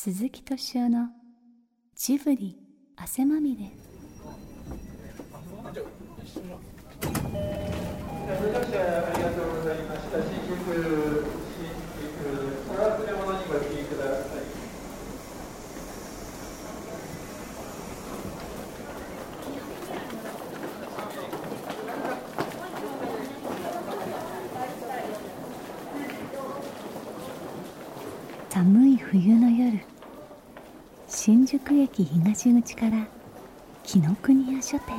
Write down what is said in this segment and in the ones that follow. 鈴木敏夫のジブリ汗まみれ。寒い冬の夜、新宿駅東口から紀ノ国屋書店へ。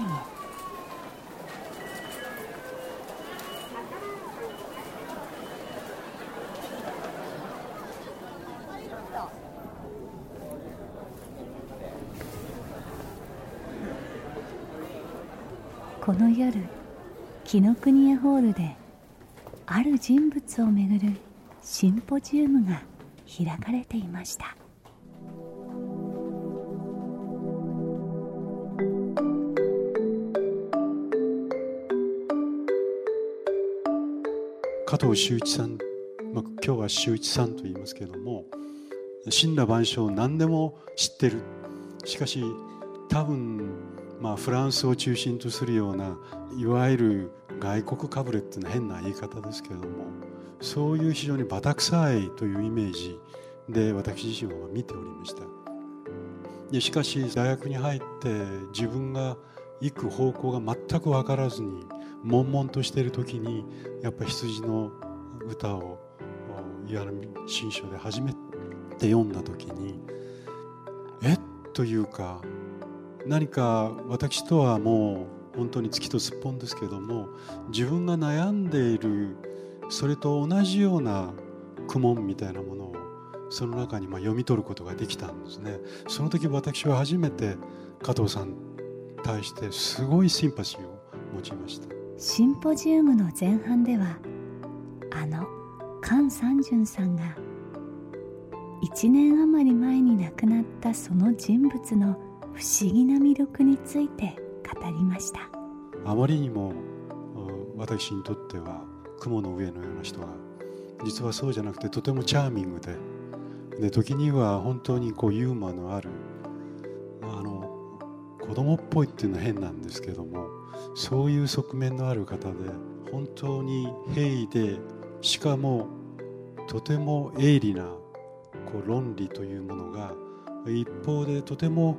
この夜、紀ノ国屋ホールである人物をめぐるシンポジウムが開かれていました。加藤秀一さん、今日は秀一さんと言いますけれども、森羅万象何でも知ってる。しかし多分、フランスを中心とするようないわゆる外国かぶれっていうのは変な言い方ですけれども、そういう非常にバタ臭いというイメージで私自身は見ておりました。でしかし大学に入って自分が行く方向が全く分からずに悶々としている時に、やっぱり羊の歌を岩波新書で初めて読んだ時に、というか、何か私とはもう本当に月とすっぽんですけども、自分が悩んでいるそれと同じような苦悶みたいなものをその中に読み取ることができたんですね。その時私は初めて加藤さんに対してすごいシンパシーを持ちました。シンポジウムの前半では、菅三淳さんが1年余り前に亡くなったその人物の不思議な魅力について語りました。あまりにも私にとっては雲の上のような人が、実はそうじゃなくてとてもチャーミングで時には本当にユーモアのある、子供っぽいっていうのは変なんですけども、そういう側面のある方で、本当に平易で、しかもとても鋭利な論理というものが、一方でとても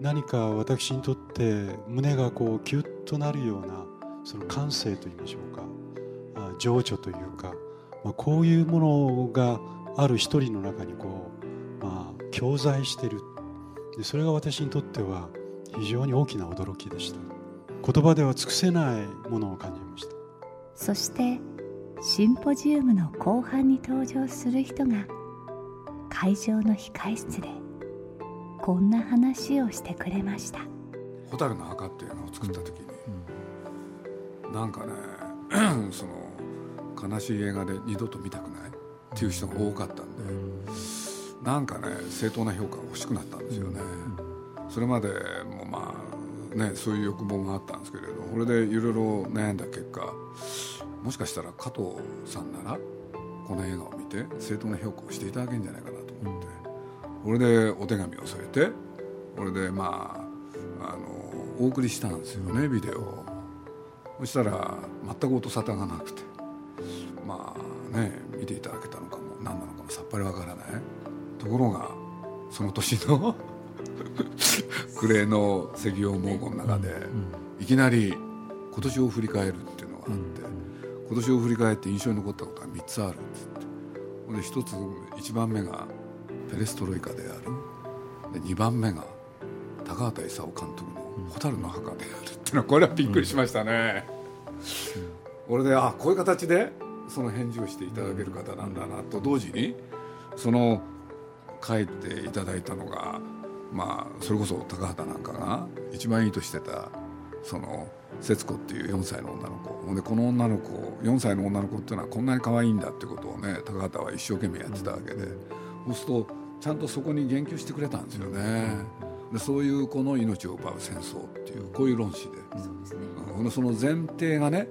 何か私にとって胸がキュッとなるような、その感性といいましょうか、情緒というか、こういうものがある一人の中に共在している。でそれが私にとっては非常に大きな驚きでした。言葉では尽くせないものを感じました。そしてシンポジウムの後半に登場する人が、会場の控え室でこんな話をしてくれました。ホタルの墓っていうのを作った時に、その悲しい映画で二度と見たくないっていう人が多かったんで、正当な評価が欲しくなったんですよね。それまでもそういう欲望があったんですけれど、これでいろいろ悩んだ結果、もしかしたら加藤さんならこの映画を見て正当な評価をしていただけるんじゃないかなと思って、これでお手紙を添えて、これでお送りしたんですよね、ビデオを。そしたら全く音沙汰がなくて、見ていただけたのかも何なのかもさっぱりわからないところが、その年の暮れの石陽猛虎の中で、いきなり今年を振り返るっていうのがあって、今年を振り返って印象に残ったことが3つあるって言って、1番目がペレストロイカである、で2番目が高畑勲監督の蛍の墓であるっていうのは、これはびっくりしましたね。これでこういう形でその返事をしていただける方なんだなと同時に、その書いていただいたのが、それこそ高畑なんかが一番いいとしてたその節子っていう4歳の女の子で、この女の子、4歳の女の子っていうのはこんなに可愛いんだってことをね、高畑は一生懸命やってたわけで、そうするとちゃんとそこに言及してくれたんですよね。でそういうこの命を奪う戦争っていう、こういう論旨で、その前提がね、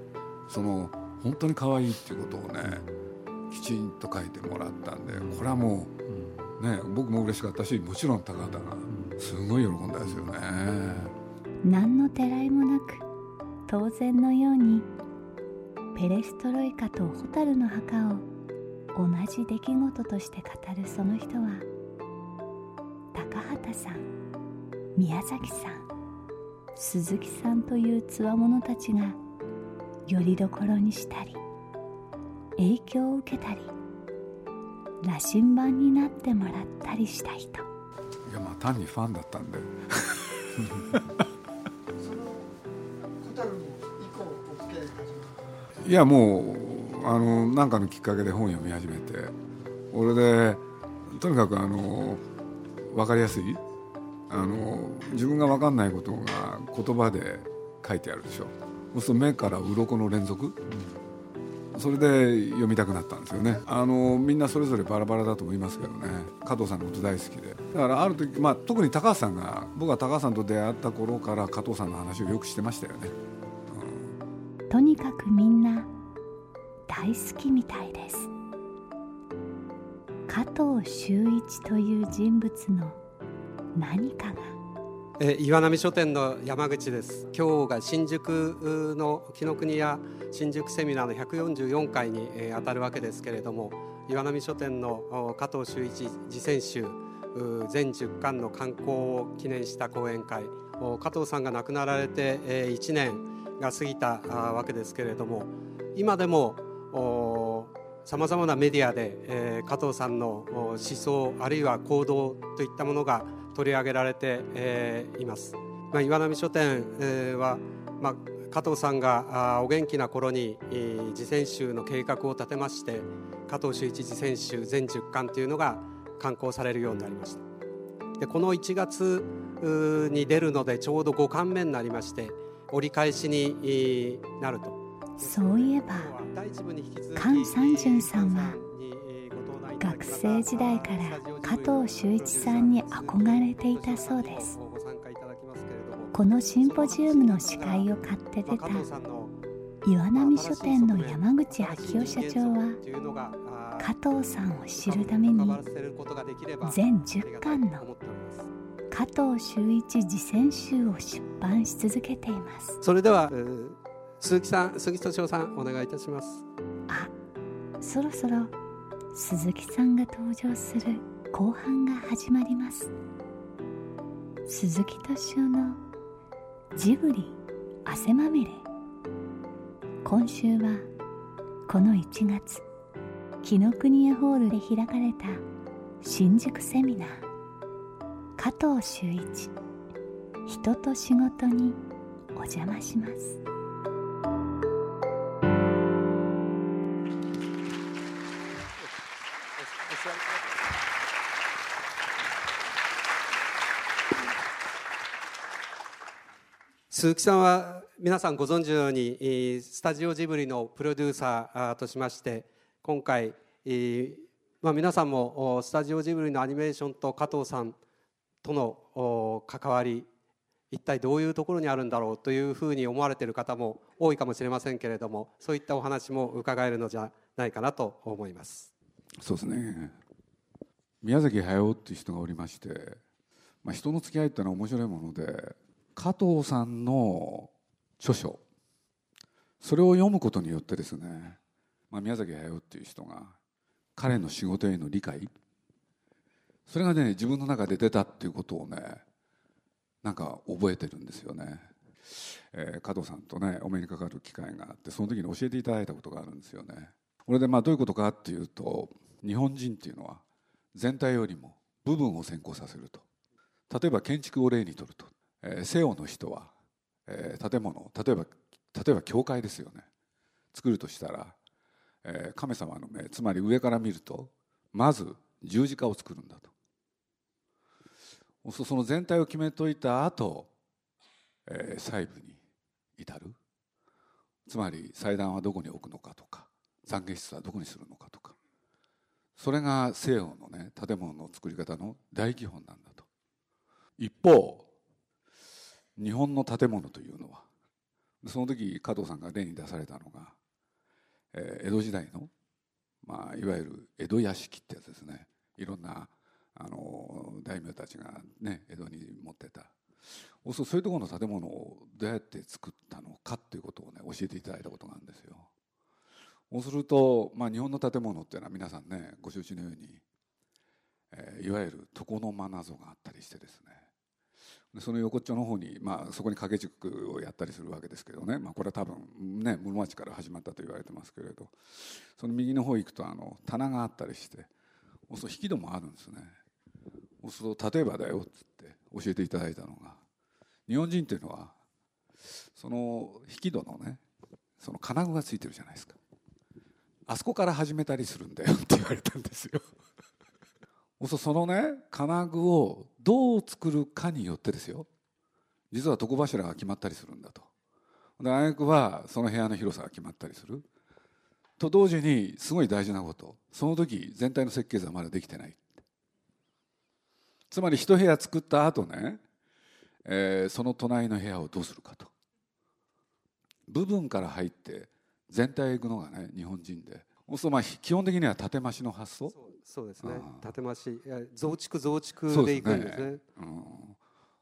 その本当に可愛いっていうことをね、きちんと書いてもらったんで、これはもね、僕も嬉しかったし、もちろん高畑がすごい喜んだですよね。何のてらいもなく当然のようにペレストロイカとホタルの墓を同じ出来事として語るその人は、高畑さん、宮崎さん、鈴木さんという強者たちがよりどころにしたり、影響を受けたり、羅針盤になってもらったりした人。いや、まあ単にファンだったんでそのホタルに以降お付き合い始めた。いや、もうなんかのきっかけで本読み始めて、俺でとにかく分かりやすい自分が分かんないことが言葉で書いてあるでしょ。そうすると目から鱗の連続、それで読みたくなったんですよね。みんなそれぞれバラバラだと思いますけどね、加藤さんのこと大好きで、だからある時、まあ、特に高橋さんが、僕は高橋さんと出会った頃から加藤さんの話をよくしてましたよね、うん、とにかくみんな大好きみたいです。加藤周一という人物の何かが。岩波書店の山口です。今日が新宿の紀ノ国屋新宿セミナーの144回に当たるわけですけれども、岩波書店の加藤周一自選集全10巻の刊行を記念した講演会、加藤さんが亡くなられて1年が過ぎたわけですけれども、今でもさまざまなメディアで加藤さんの思想あるいは行動といったものが取り上げられています。岩波書店は加藤さんがお元気な頃に自選集の計画を立てまして、加藤周一自選集全10巻というのが刊行されるようになりました。でこの1月に出るのでちょうど5巻目になりまして、折り返しになると。そういえば菅三淳さんは学生時代から加藤周一さんに憧れていたそうです。このシンポジウムの司会を買って出た岩波書店の山口昭夫社長は、加藤さんを知るために全10巻の加藤周一自選集を出版し続けています。それでは鈴木さん、鈴木敏夫さん、お願いいたします。あ、そろそろ鈴木さんが登場する後半が始まります。鈴木敏夫のジブリ汗まみれ。今週はこの1月、紀ノ国屋ホールで開かれた新宿セミナー、加藤周一人と仕事にお邪魔します。鈴木さんは皆さんご存知のようにスタジオジブリのプロデューサーとしまして、今回、皆さんもスタジオジブリのアニメーションと加藤さんとの関わり、一体どういうところにあるんだろうというふうに思われている方も多いかもしれませんけれども、そういったお話も伺えるのじゃないかなと思います。そうですね、宮崎駿っていう人がおりまして、人の付き合いってのは面白いもので、加藤さんの著書、それを読むことによってですね、宮崎駿っていう人が彼の仕事への理解、それがね自分の中で出たっていうことをね、なんか覚えてるんですよね。加藤さんとねお目にかかる機会があって、その時に教えていただいたことがあるんですよね。これでどういうことかっていうと、日本人っていうのは全体よりも部分を先行させると。例えば建築を例にとると、西洋の人は、建物、例えば教会ですよね、作るとしたら、神様の目、つまり上から見るとまず十字架を作るんだと。その全体を決めといた後、細部に至る、つまり祭壇はどこに置くのかとか、懺悔室はどこにするのかとか、それが西洋の、ね、建物の作り方の大基本なんだと。一方日本の建物というのは、その時加藤さんが例に出されたのが、江戸時代の、いわゆる江戸屋敷ってやつですね。いろんな大名たちが、ね、江戸に持ってた。そういうところの建物をどうやって作ったのかっていうことをね、教えていただいたことがあるんですよ。そうすると、まあ、日本の建物っていうのは皆さんね、ご承知のように、いわゆる床の間謎があったりしてですね、その横っちょの方に、まあ、そこに掛け軸をやったりするわけですけどね、まあ、これは多分ね、室町から始まったと言われてますけれど、その右の方行くと棚があったりして、そう引き戸もあるんですね。そう、例えばだよっつって教えていただいたのが、日本人っていうのはその引き戸のね、その金具がついてるじゃないですか、あそこから始めたりするんだよって言われたんですよ。そのね、金具をどう作るかによってですよ、実は床柱が決まったりするんだと。あやくはその部屋の広さが決まったりすると同時に、すごい大事なこと、その時全体の設計図はまだできてない。つまり一部屋作った後ね、その隣の部屋をどうするかと、部分から入って全体へ行くのがね、日本人で、まあ、基本的には建増しの発想。そうですね、建増し、増築でいくんですね。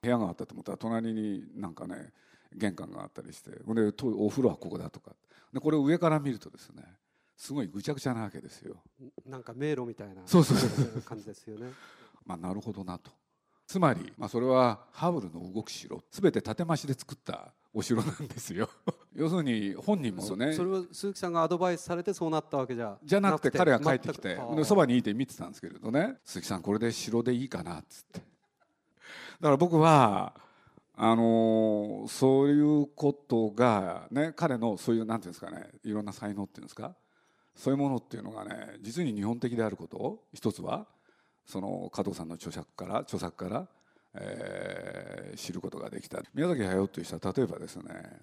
部屋があったと思ったら隣になんかね、玄関があったりして、でお風呂はここだとか、でこれを上から見るとですね、すごいぐちゃぐちゃなわけですよ。なんか迷路みたいな感じですよね。まあ、なるほどなと。つまり、まあ、それはハウルの動く城、すべて建増しで作ったお城なんですよ。要するに本人もね、それを鈴木さんがアドバイスされてそうなったわけじゃなくて、彼が帰ってきてそばにいて見てたんですけれどね、鈴木さんこれで城でいいかなっつって。だから僕はそういうことがね、彼のそういうなんていうんですかね、いろんな才能っていうんですか、そういうものっていうのがね、実に日本的であることを、一つはその加藤さんの著作から、知ることができた。宮崎駿という人は、例えばですね、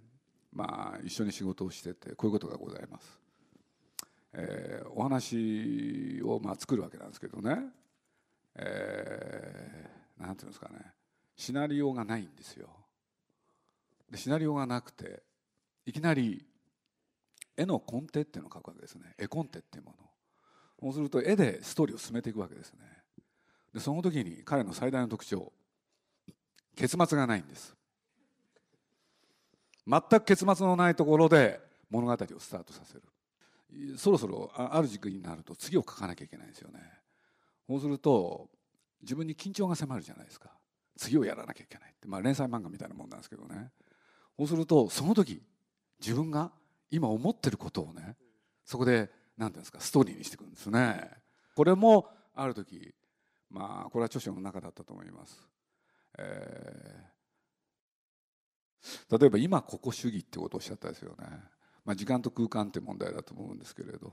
まあ、一緒に仕事をしてて、こういうことがございます、お話をまあ作るわけなんですけどね、なんていうんですかね、シナリオがないんですよ。でシナリオがなくて、いきなり絵のコンテっていうのを描くわけですね。絵コンテっていうもの。そうすると絵でストーリーを進めていくわけですね。でその時に彼の最大の特徴、結末がないんです。全く結末のないところで物語をスタートさせる。そろそろある時期になると次を書かなきゃいけないんですよね。そうすると自分に緊張が迫るじゃないですか。次をやらなきゃいけないって、まあ、連載漫画みたいなもんなんですけどね。そうするとその時自分が今思ってることをね、そこでなんていうんですか、ストーリーにしていくんですね。これもある時、まあこれは著書の中だったと思います、例えば今ここ主義ってことをおっしゃったですよね。まあ時間と空間って問題だと思うんですけれど、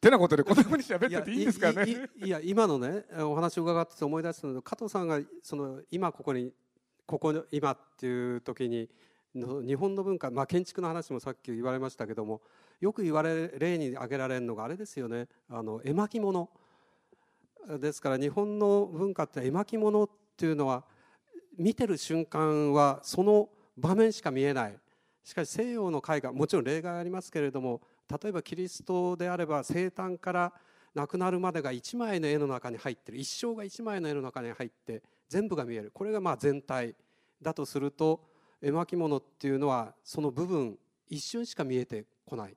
てなことでこんなふうに喋ってていいんですかね。いや今のねお話を伺ってて思い出したので、加藤さんがその今ここの今っていう時にの日本の文化、まあ、建築の話もさっき言われましたけども、よく言われ例に挙げられるのがあれですよね、絵巻物ですから、日本の文化って絵巻物っていうのは見てる瞬間はその場面しか見えない。しかし西洋の絵画、もちろん例外ありますけれども、例えばキリストであれば生誕から亡くなるまでが一枚の絵の中に入ってる、一生が一枚の絵の中に入って全部が見える。これがまあ全体だとすると、絵巻物っていうのはその部分一瞬しか見えてこない。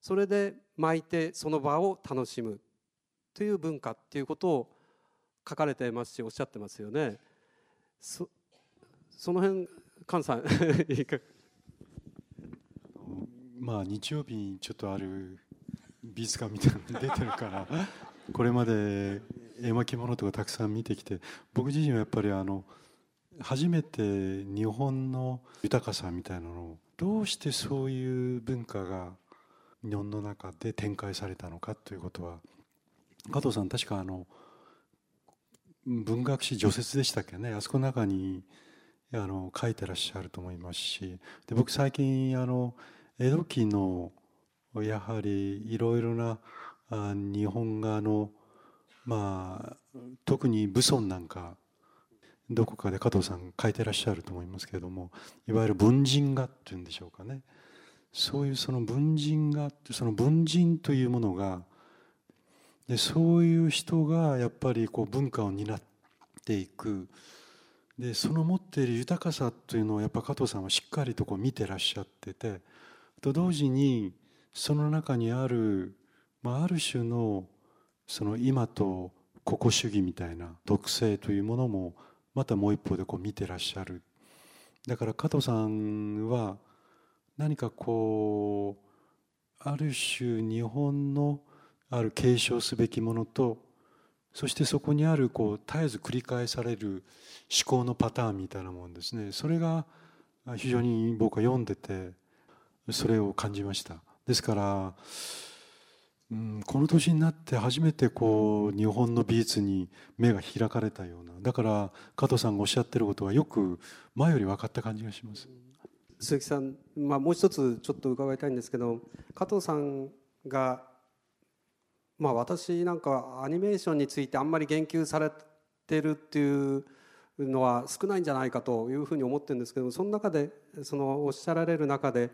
それで巻いてその場を楽しむという文化っていうことを書かれてますし、おっしゃってますよね。その辺菅さんいいか。まあ日曜日にちょっとある美術館みたいなの出てるからこれまで絵巻物とかたくさん見てきて、僕自身はやっぱり初めて日本の豊かさみたいなのを、どうしてそういう文化が日本の中で展開されたのかということは、加藤さん確か文学史序説でしたっけね、あそこの中に書いてらっしゃると思いますし、で僕最近江戸期のやはりいろいろな日本画の、まあ特に武尊なんかどこかで加藤さん書いてらっしゃると思いますけれども、いわゆる文人画っていうんでしょうかね、そういうその文人画って、その文人というものが、でそういう人がやっぱりこう文化を担っっていく。でその持っている豊かさというのをやっぱ加藤さんはしっかりとこう見てらっしゃってて、と同時にその中にある、ある種のその今と個々主義みたいな特性というものもまたもう一方でこう見てらっしゃる。だから加藤さんは何かこうある種日本のある継承すべきものと、そしてそこにあるこう絶えず繰り返される思考のパターンみたいなもんですね。それが非常に僕は読んでてそれを感じました。ですから、この年になって初めてこう日本の美術に目が開かれたような、だから加藤さんがおっしゃってることはよく前より分かった感じがします。鈴木さん、もう一つちょっと伺いたいんですけど、加藤さんが私なんかアニメーションについてあんまり言及されてるっていうのは少ないんじゃないかというふうに思ってるんですけども、その中でそのおっしゃられる中で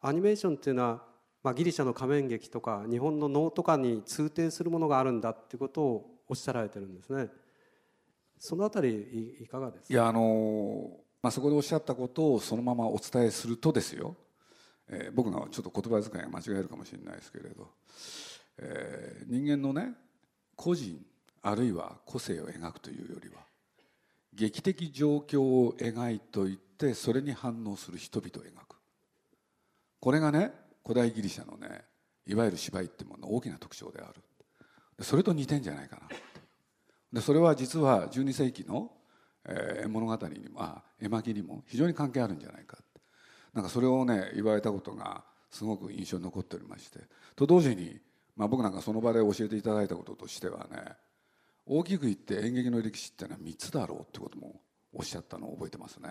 アニメーションっていうのは、ギリシャの仮面劇とか日本の能とかに通底するものがあるんだっていうことをおっしゃられてるんですね。そのあたりいかがですか。いやそこでおっしゃったことをそのままお伝えするとですよ、僕のちょっと言葉遣いが間違えるかもしれないですけれど、人間のね、個人あるいは個性を描くというよりは劇的状況を描いといてそれに反応する人々を描く、これがね古代ギリシャのねいわゆる芝居ってものの大きな特徴である。それと似てんじゃないかな。でそれは実は12世紀の、物語にも絵巻にも非常に関係あるんじゃないかって、なんかそれをね言われたことがすごく印象に残っておりまして、と同時に僕なんかその場で教えていただいたこととしてはね、大きく言って演劇の歴史ってのは3つだろうってこともおっしゃったのを覚えてますね。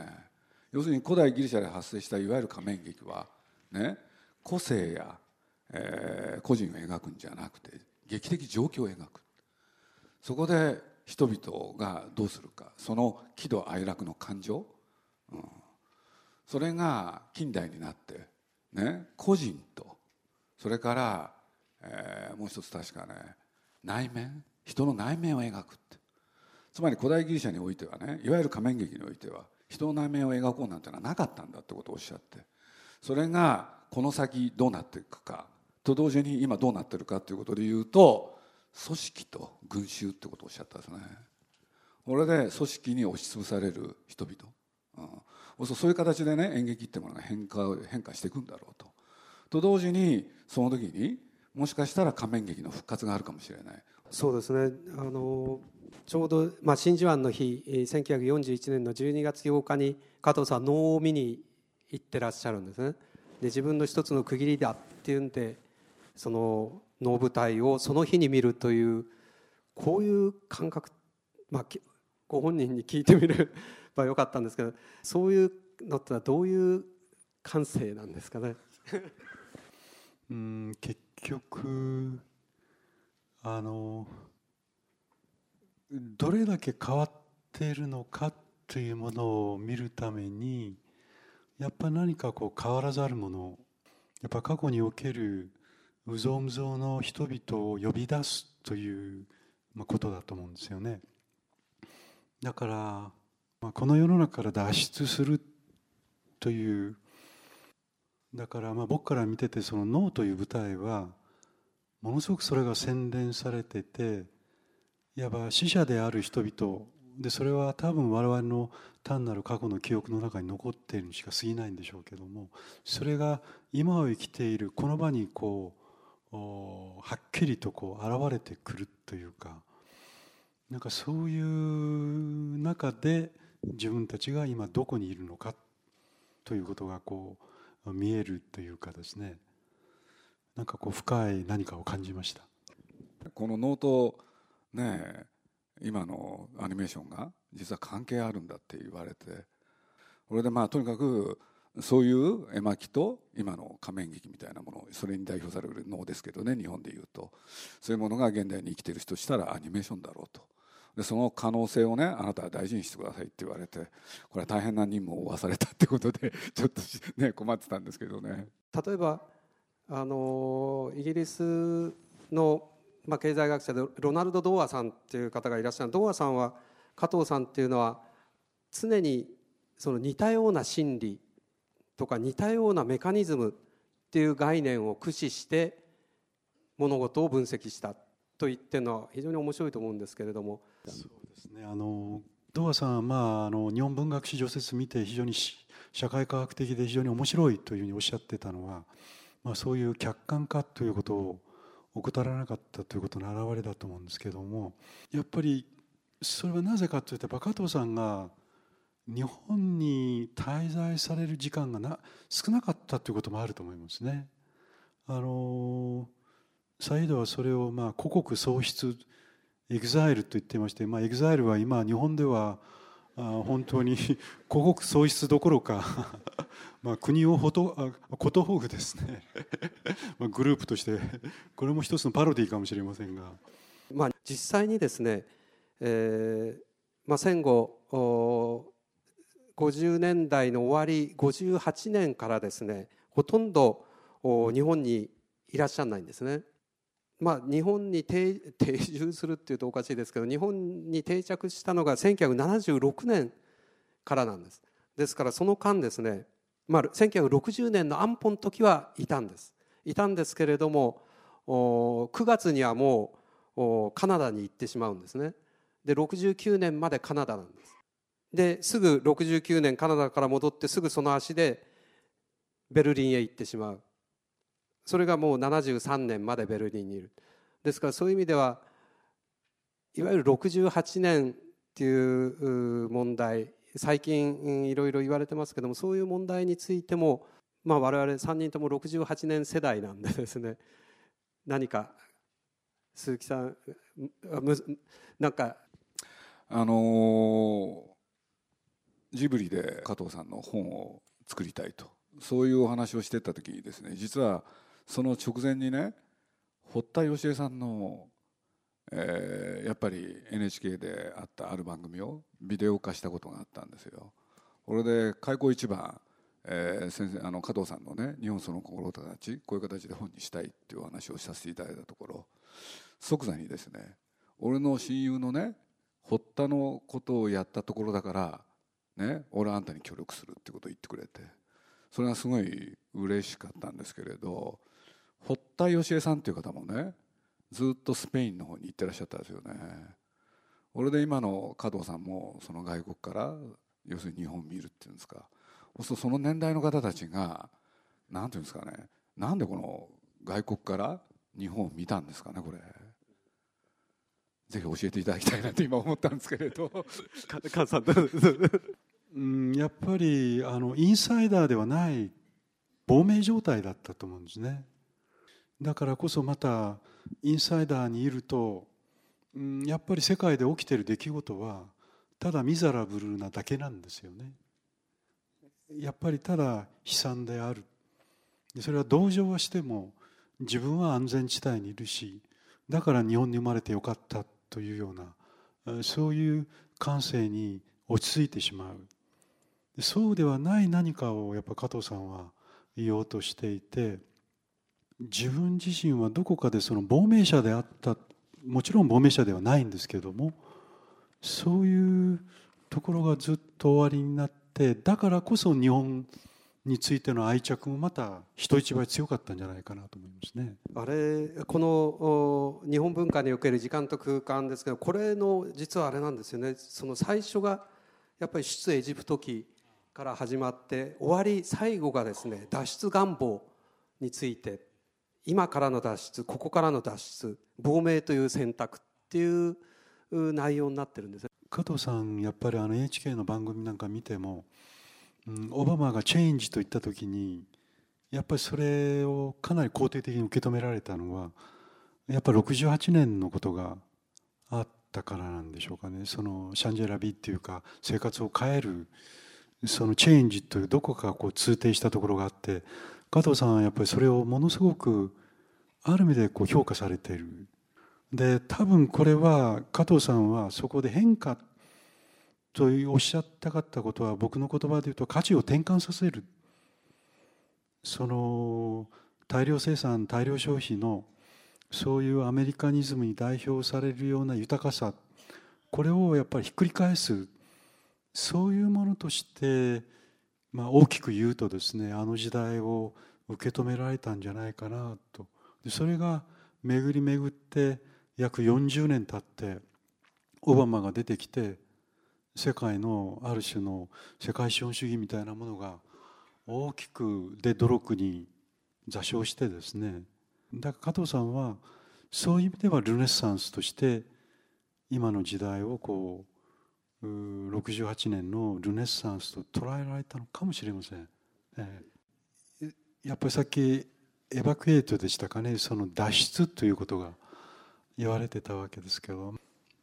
要するに古代ギリシャで発生したいわゆる仮面劇はね、個性や、個人を描くんじゃなくて劇的状況を描く。そこで人々がどうするか、その喜怒哀楽の感情、それが近代になってね、個人とそれからもう一つ確かね、内面、人の内面を描くって、つまり古代ギリシャにおいてはね、いわゆる仮面劇においては人の内面を描こうなんてのはなかったんだってことをおっしゃって、それがこの先どうなっていくかと同時に今どうなってるかということで言うと、組織と群衆ってことをおっしゃったんですね。これで組織に押しつぶされる人々、そういう形でね演劇ってものが変化していくんだろうと同時に、その時にもしかしたら仮面劇の復活があるかもしれない。そうですね、ちょうど、真珠湾の日、1941年の12月8日に加藤さん能を見に行ってらっしゃるんですね。で自分の一つの区切りだっていうんで、その能舞台をその日に見るという、こういう感覚、ご本人に聞いてみればよかったんですけど、そういうのってのはどういう感性なんですかね。結局どれだけ変わっているのかというものを見るために、やっぱ何かこう変わらざるもの、やっぱ過去におけるうぞうむぞうの人々を呼び出すということだと思うんですよね。だから、この世の中から脱出するという、だから僕から見てて、その能という舞台はものすごくそれが洗練されてて、いわば死者である人々で、それは多分我々の単なる過去の記憶の中に残っているにしか過ぎないんでしょうけども、それが今を生きているこの場にこうはっきりとこう現れてくるというか、なんかそういう中で自分たちが今どこにいるのかということがこう見えるというかですね、なんかこう深い何かを感じました。この能とね、今のアニメーションが実は関係あるんだって言われて、これでとにかくそういう絵巻と今の仮面劇みたいなもの、それに代表される能ですけどね、日本でいうとそういうものが現代に生きている人としたらアニメーションだろうと。でその可能性をね、あなたは大事にしてくださいって言われて、これは大変な任務を負わされたってことでちょっとね困ってたんですけどね。例えばイギリスの、経済学者でロナルド・ドーアさんっていう方がいらっしゃる。ドーアさんは加藤さんっていうのは常にその似たような心理とか似たようなメカニズムっていう概念を駆使して物事を分析したと言ってるのは非常に面白いと思うんですけれども。そうですね、童話さんは、日本文学史上説見て非常に社会科学的で非常に面白いというふうにおっしゃってたのは、そういう客観化ということを怠らなかったということの表れだと思うんですけれども、やっぱりそれはなぜかというと、加藤さんが日本に滞在される時間が少なかったということもあると思いますね。再度はそれを故国喪失エグザイルと言っていまして、エグザイルは今日本では本当に故国喪失どころか国をことほぐですねグループとしてこれも一つのパロディーかもしれませんが、実際にですね、戦後50年代の終わり58年からですね、ほとんど日本にいらっしゃらないんですね。日本に定住するっていうとおかしいですけど、日本に定着したのが1976年からなんです。ですからその間ですね、1960年の安保の時はいたんですけれども、9月にはもうカナダに行ってしまうんですね。で69年までカナダなんです。ですぐ69年カナダから戻って、すぐその足でベルリンへ行ってしまう。それがもう73年までベルリンにいる。ですからそういう意味では、いわゆる68年っていう問題、最近いろいろ言われてますけども、そういう問題についても、我々3人とも68年世代なんでですね、何か鈴木さんなんかジブリで加藤さんの本を作りたいと、そういうお話をしてった時にですね、実はその直前にね、堀田芳恵さんの、やっぱり NHK であったある番組をビデオ化したことがあったんですよ。これで開口一番、先生加藤さんのね、日本その心たち、こういう形で本にしたいっていうお話をさせていただいたところ、即座にですね、俺の親友のね、堀田のことをやったところだから、ね、俺はあんたに協力するってことを言ってくれて、それはすごい嬉しかったんですけれど、堀田芳恵さんという方もね、ずっとスペインの方に行ってらっしゃったんですよね。これで今の加藤さんもその外国から、要するに日本を見るっていうんですか、その年代の方たちがなんていうんですかね、なんでこの外国から日本を見たんですかね、これぜひ教えていただきたいなと今思ったんですけれど加藤さんやっぱりインサイダーではない亡命状態だったと思うんですね。だからこそまたインサイダーにいると、やっぱり世界で起きている出来事はただミザラブルなだけなんですよね。やっぱりただ悲惨である。それは同情はしても自分は安全地帯にいるし、だから日本に生まれてよかったというような、そういう感性に落ち着いてしまう。そうではない何かをやっぱ加藤さんは言おうとしていて、自分自身はどこかでその亡命者であった、もちろん亡命者ではないんですけれども、そういうところがずっと終わりになって、だからこそ日本についての愛着もまた人一倍強かったんじゃないかなと思いますね。この日本文化における時間と空間ですけど、これの実はなんですよね。その最初がやっぱり出エジプト記から始まって、終わり最後がですね、脱出願望について、今からの脱出、ここからの脱出、亡命という選択っていう内容になってるんです。加藤さんやっぱりNHK の番組なんか見ても、オバマがチェンジと言った時にやっぱりそれをかなり肯定的に受け止められたのは、やっぱり68年のことがあったからなんでしょうかね。そのシャンジェラビっていうか、生活を変えるそのチェンジというどこか通底したところがあって、加藤さんはやっぱりそれをものすごくある意味で評価されている。で多分これは加藤さんはそこで変化というおっしゃったかったことは、僕の言葉で言うと価値を転換させる、その大量生産大量消費のそういうアメリカニズムに代表されるような豊かさ、これをやっぱりひっくり返す、そういうものとして、大きく言うとですね、あの時代を受け止められたんじゃないかなと。でそれが巡り巡って約40年経ってオバマが出てきて、世界のある種の世界資本主義みたいなものが大きくデッドロックに座礁してですね、だから加藤さんはそういう意味ではルネッサンスとして今の時代をこう68年のルネッサンスと捉えられたのかもしれません。やっぱりさっきエバクエイトでしたかね、その脱出ということが言われてたわけですけど、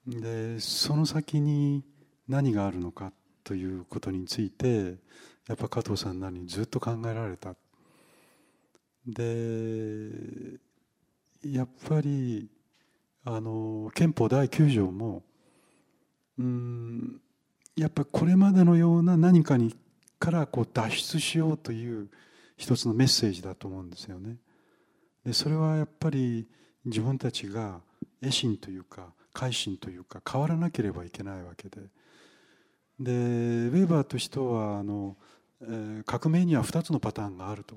でその先に何があるのかということについてやっぱ加藤さんなりにずっと考えられた。でやっぱり憲法第9条もやっぱりこれまでのような何かにからこう脱出しようという一つのメッセージだと思うんですよね。でそれはやっぱり自分たちが衛進というか改心というか変わらなければいけないわけで、でウェーバーとしては革命には2つのパターンがあると。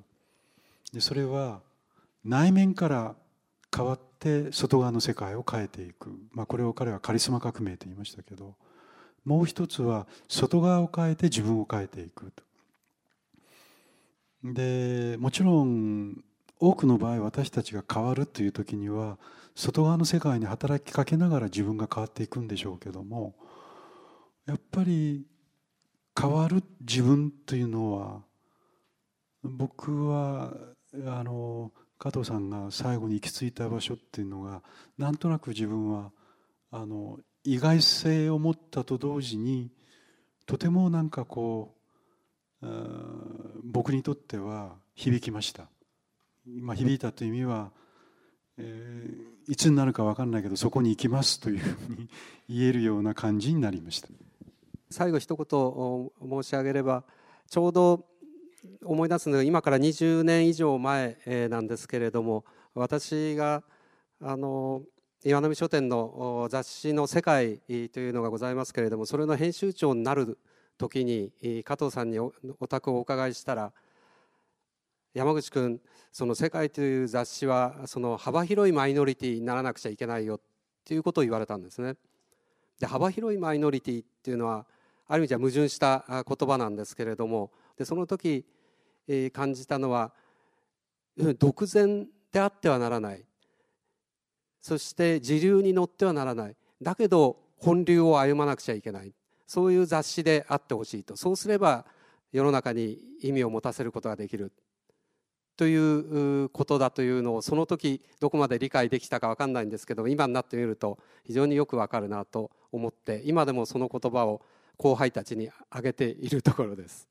でそれは内面から変わって外側の世界を変えていく、これを彼はカリスマ革命と言いましたけど、もう一つは外側を変えて自分を変えていくと。でもちろん多くの場合私たちが変わるという時には外側の世界に働きかけながら自分が変わっていくんでしょうけども、やっぱり変わる自分というのは僕は加藤さんが最後に行き着いた場所っていうのがなんとなく自分は意外性を持ったと同時にとてもなんかこう僕にとっては響きました。響いたという意味はいつになるか分からないけどそこに行きますというふうに言えるような感じになりました。最後一言申し上げれば、ちょうど思い出すのが今から20年以上前なんですけれども、私が岩波書店の雑誌の「世界」というのがございますけれども、それの編集長になる時に加藤さんにお宅をお伺いしたら、山口君、その世界という雑誌はその幅広いマイノリティにならなくちゃいけないよっていうことを言われたんですね。で幅広いマイノリティっていうのはある意味じゃ矛盾した言葉なんですけれども、でその時感じたのは独善であってはならない、そして時流に乗ってはならない、だけど本流を歩まなくちゃいけない、そういう雑誌であってほしいと。そうすれば世の中に意味を持たせることができるということだというのを、その時どこまで理解できたか分かんないんですけど、今になってみると非常によく分かるなと思って、今でもその言葉を後輩たちにあげているところです。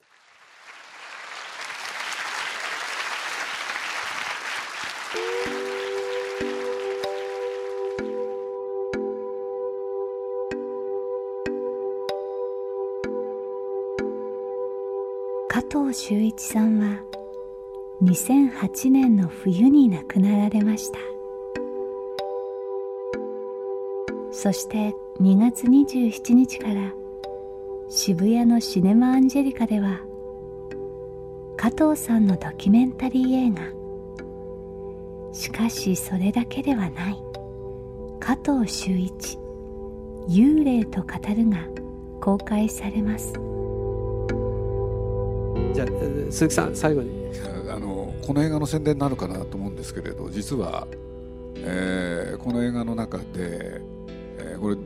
加藤周一さんは2008年の冬に亡くなられました。そして2月27日から渋谷のシネマアンジェリカでは、加藤さんのドキュメンタリー映画「しかしそれだけではない加藤周一幽霊と語る」が公開されます。じゃあ鈴木さん、最後にこの映画の宣伝になるかなと思うんですけれど、実は、この映画の中で、これ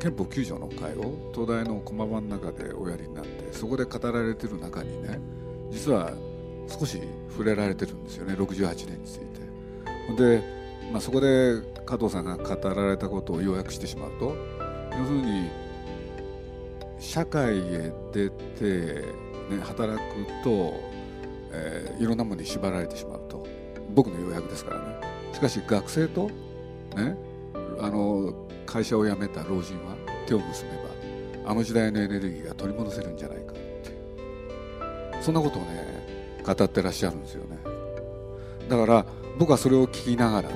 憲法9条の会を東大の駒場の中でおやりになって、そこで語られている中にね、実は少し触れられてるんですよね、68年について。で、そこで加藤さんが語られたことを要約してしまうと、要するに社会へ出て働くと、いろんなものに縛られてしまうと、僕の要約ですからね。しかし学生と、会社を辞めた老人は手を結べばあの時代のエネルギーが取り戻せるんじゃないかって、そんなことを語ってらっしゃるんですよね。だから僕はそれを聞きながら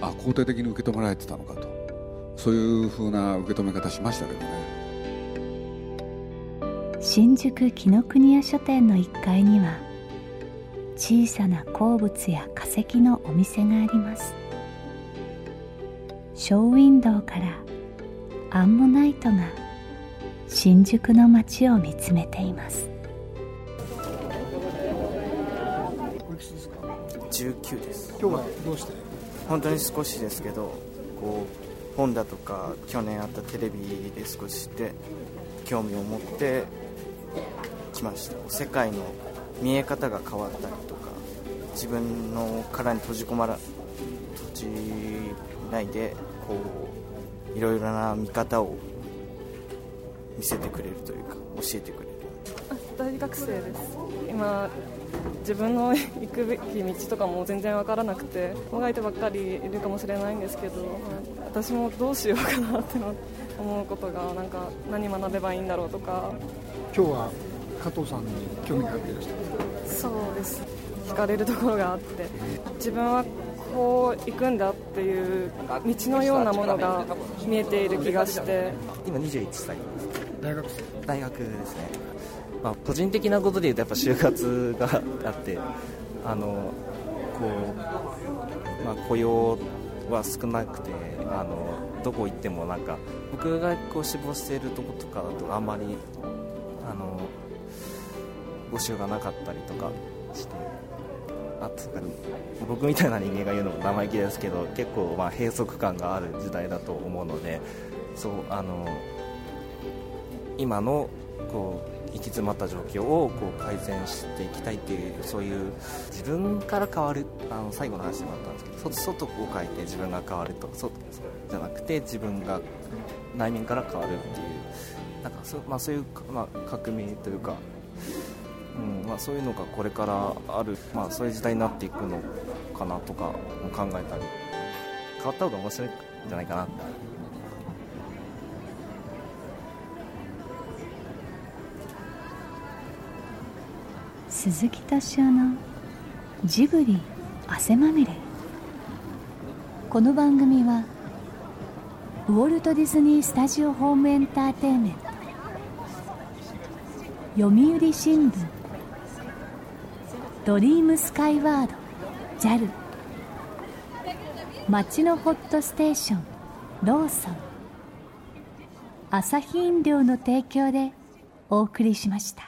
肯定的に受け止められてたのかと、そういうふうな受け止め方しましたけどね。新宿紀伊國屋書店の1階には小さな鉱物や化石のお店があります。ショーウィンドウからアンモナイトが新宿の街を見つめています。おいくつですか？19です。今日はどうして？本当に少しですけど、こう本だとか去年あったテレビで少しで興味を持ってきました。世界の見え方が変わったりとか、自分の殻に閉じないでこういろいろな見方を見せてくれるというか、教えてくれる。大学生です。今自分の行くべき道とかも全然分からなくて、もがいてばっかりいるかもしれないんですけど、私もどうしようかなって思うことが、なんか何学べばいいんだろうとか。今日は加藤さんに興味があっていらっしゃる。そうです、惹かれるところがあって、自分はこう行くんだっていう道のようなものが見えている気がして。今21歳です。大学生？大学ですね。まあ、個人的なことで言うとやっぱ就活があって、雇用は少なくて、どこ行ってもなんか僕がこう志望しているとことかだとあんまり募集がなかったりとかして、あと僕みたいな人間が言うのも生意気ですけど、結構まあ閉塞感がある時代だと思うので、そう今のこう行き詰まった状況をこう改善していきたいっていう、そういう自分から変わる、最後の話でもあったんですけど、外を変えて自分が変わると、外じゃなくて自分が内面から変わるっていう、なんかそういう、革命というか、そういうのがこれからある、そういう時代になっていくのかなとかも考えたり、変わった方が面白いんじゃないかなって。鈴木敏夫のジブリ汗まみれ。この番組はウォルト・ディズニー・スタジオ・ホームエンターテインメント、読売新聞、ドリームスカイワード JAL、 街のホットステーションローソン、アサヒ飲料の提供でお送りしました。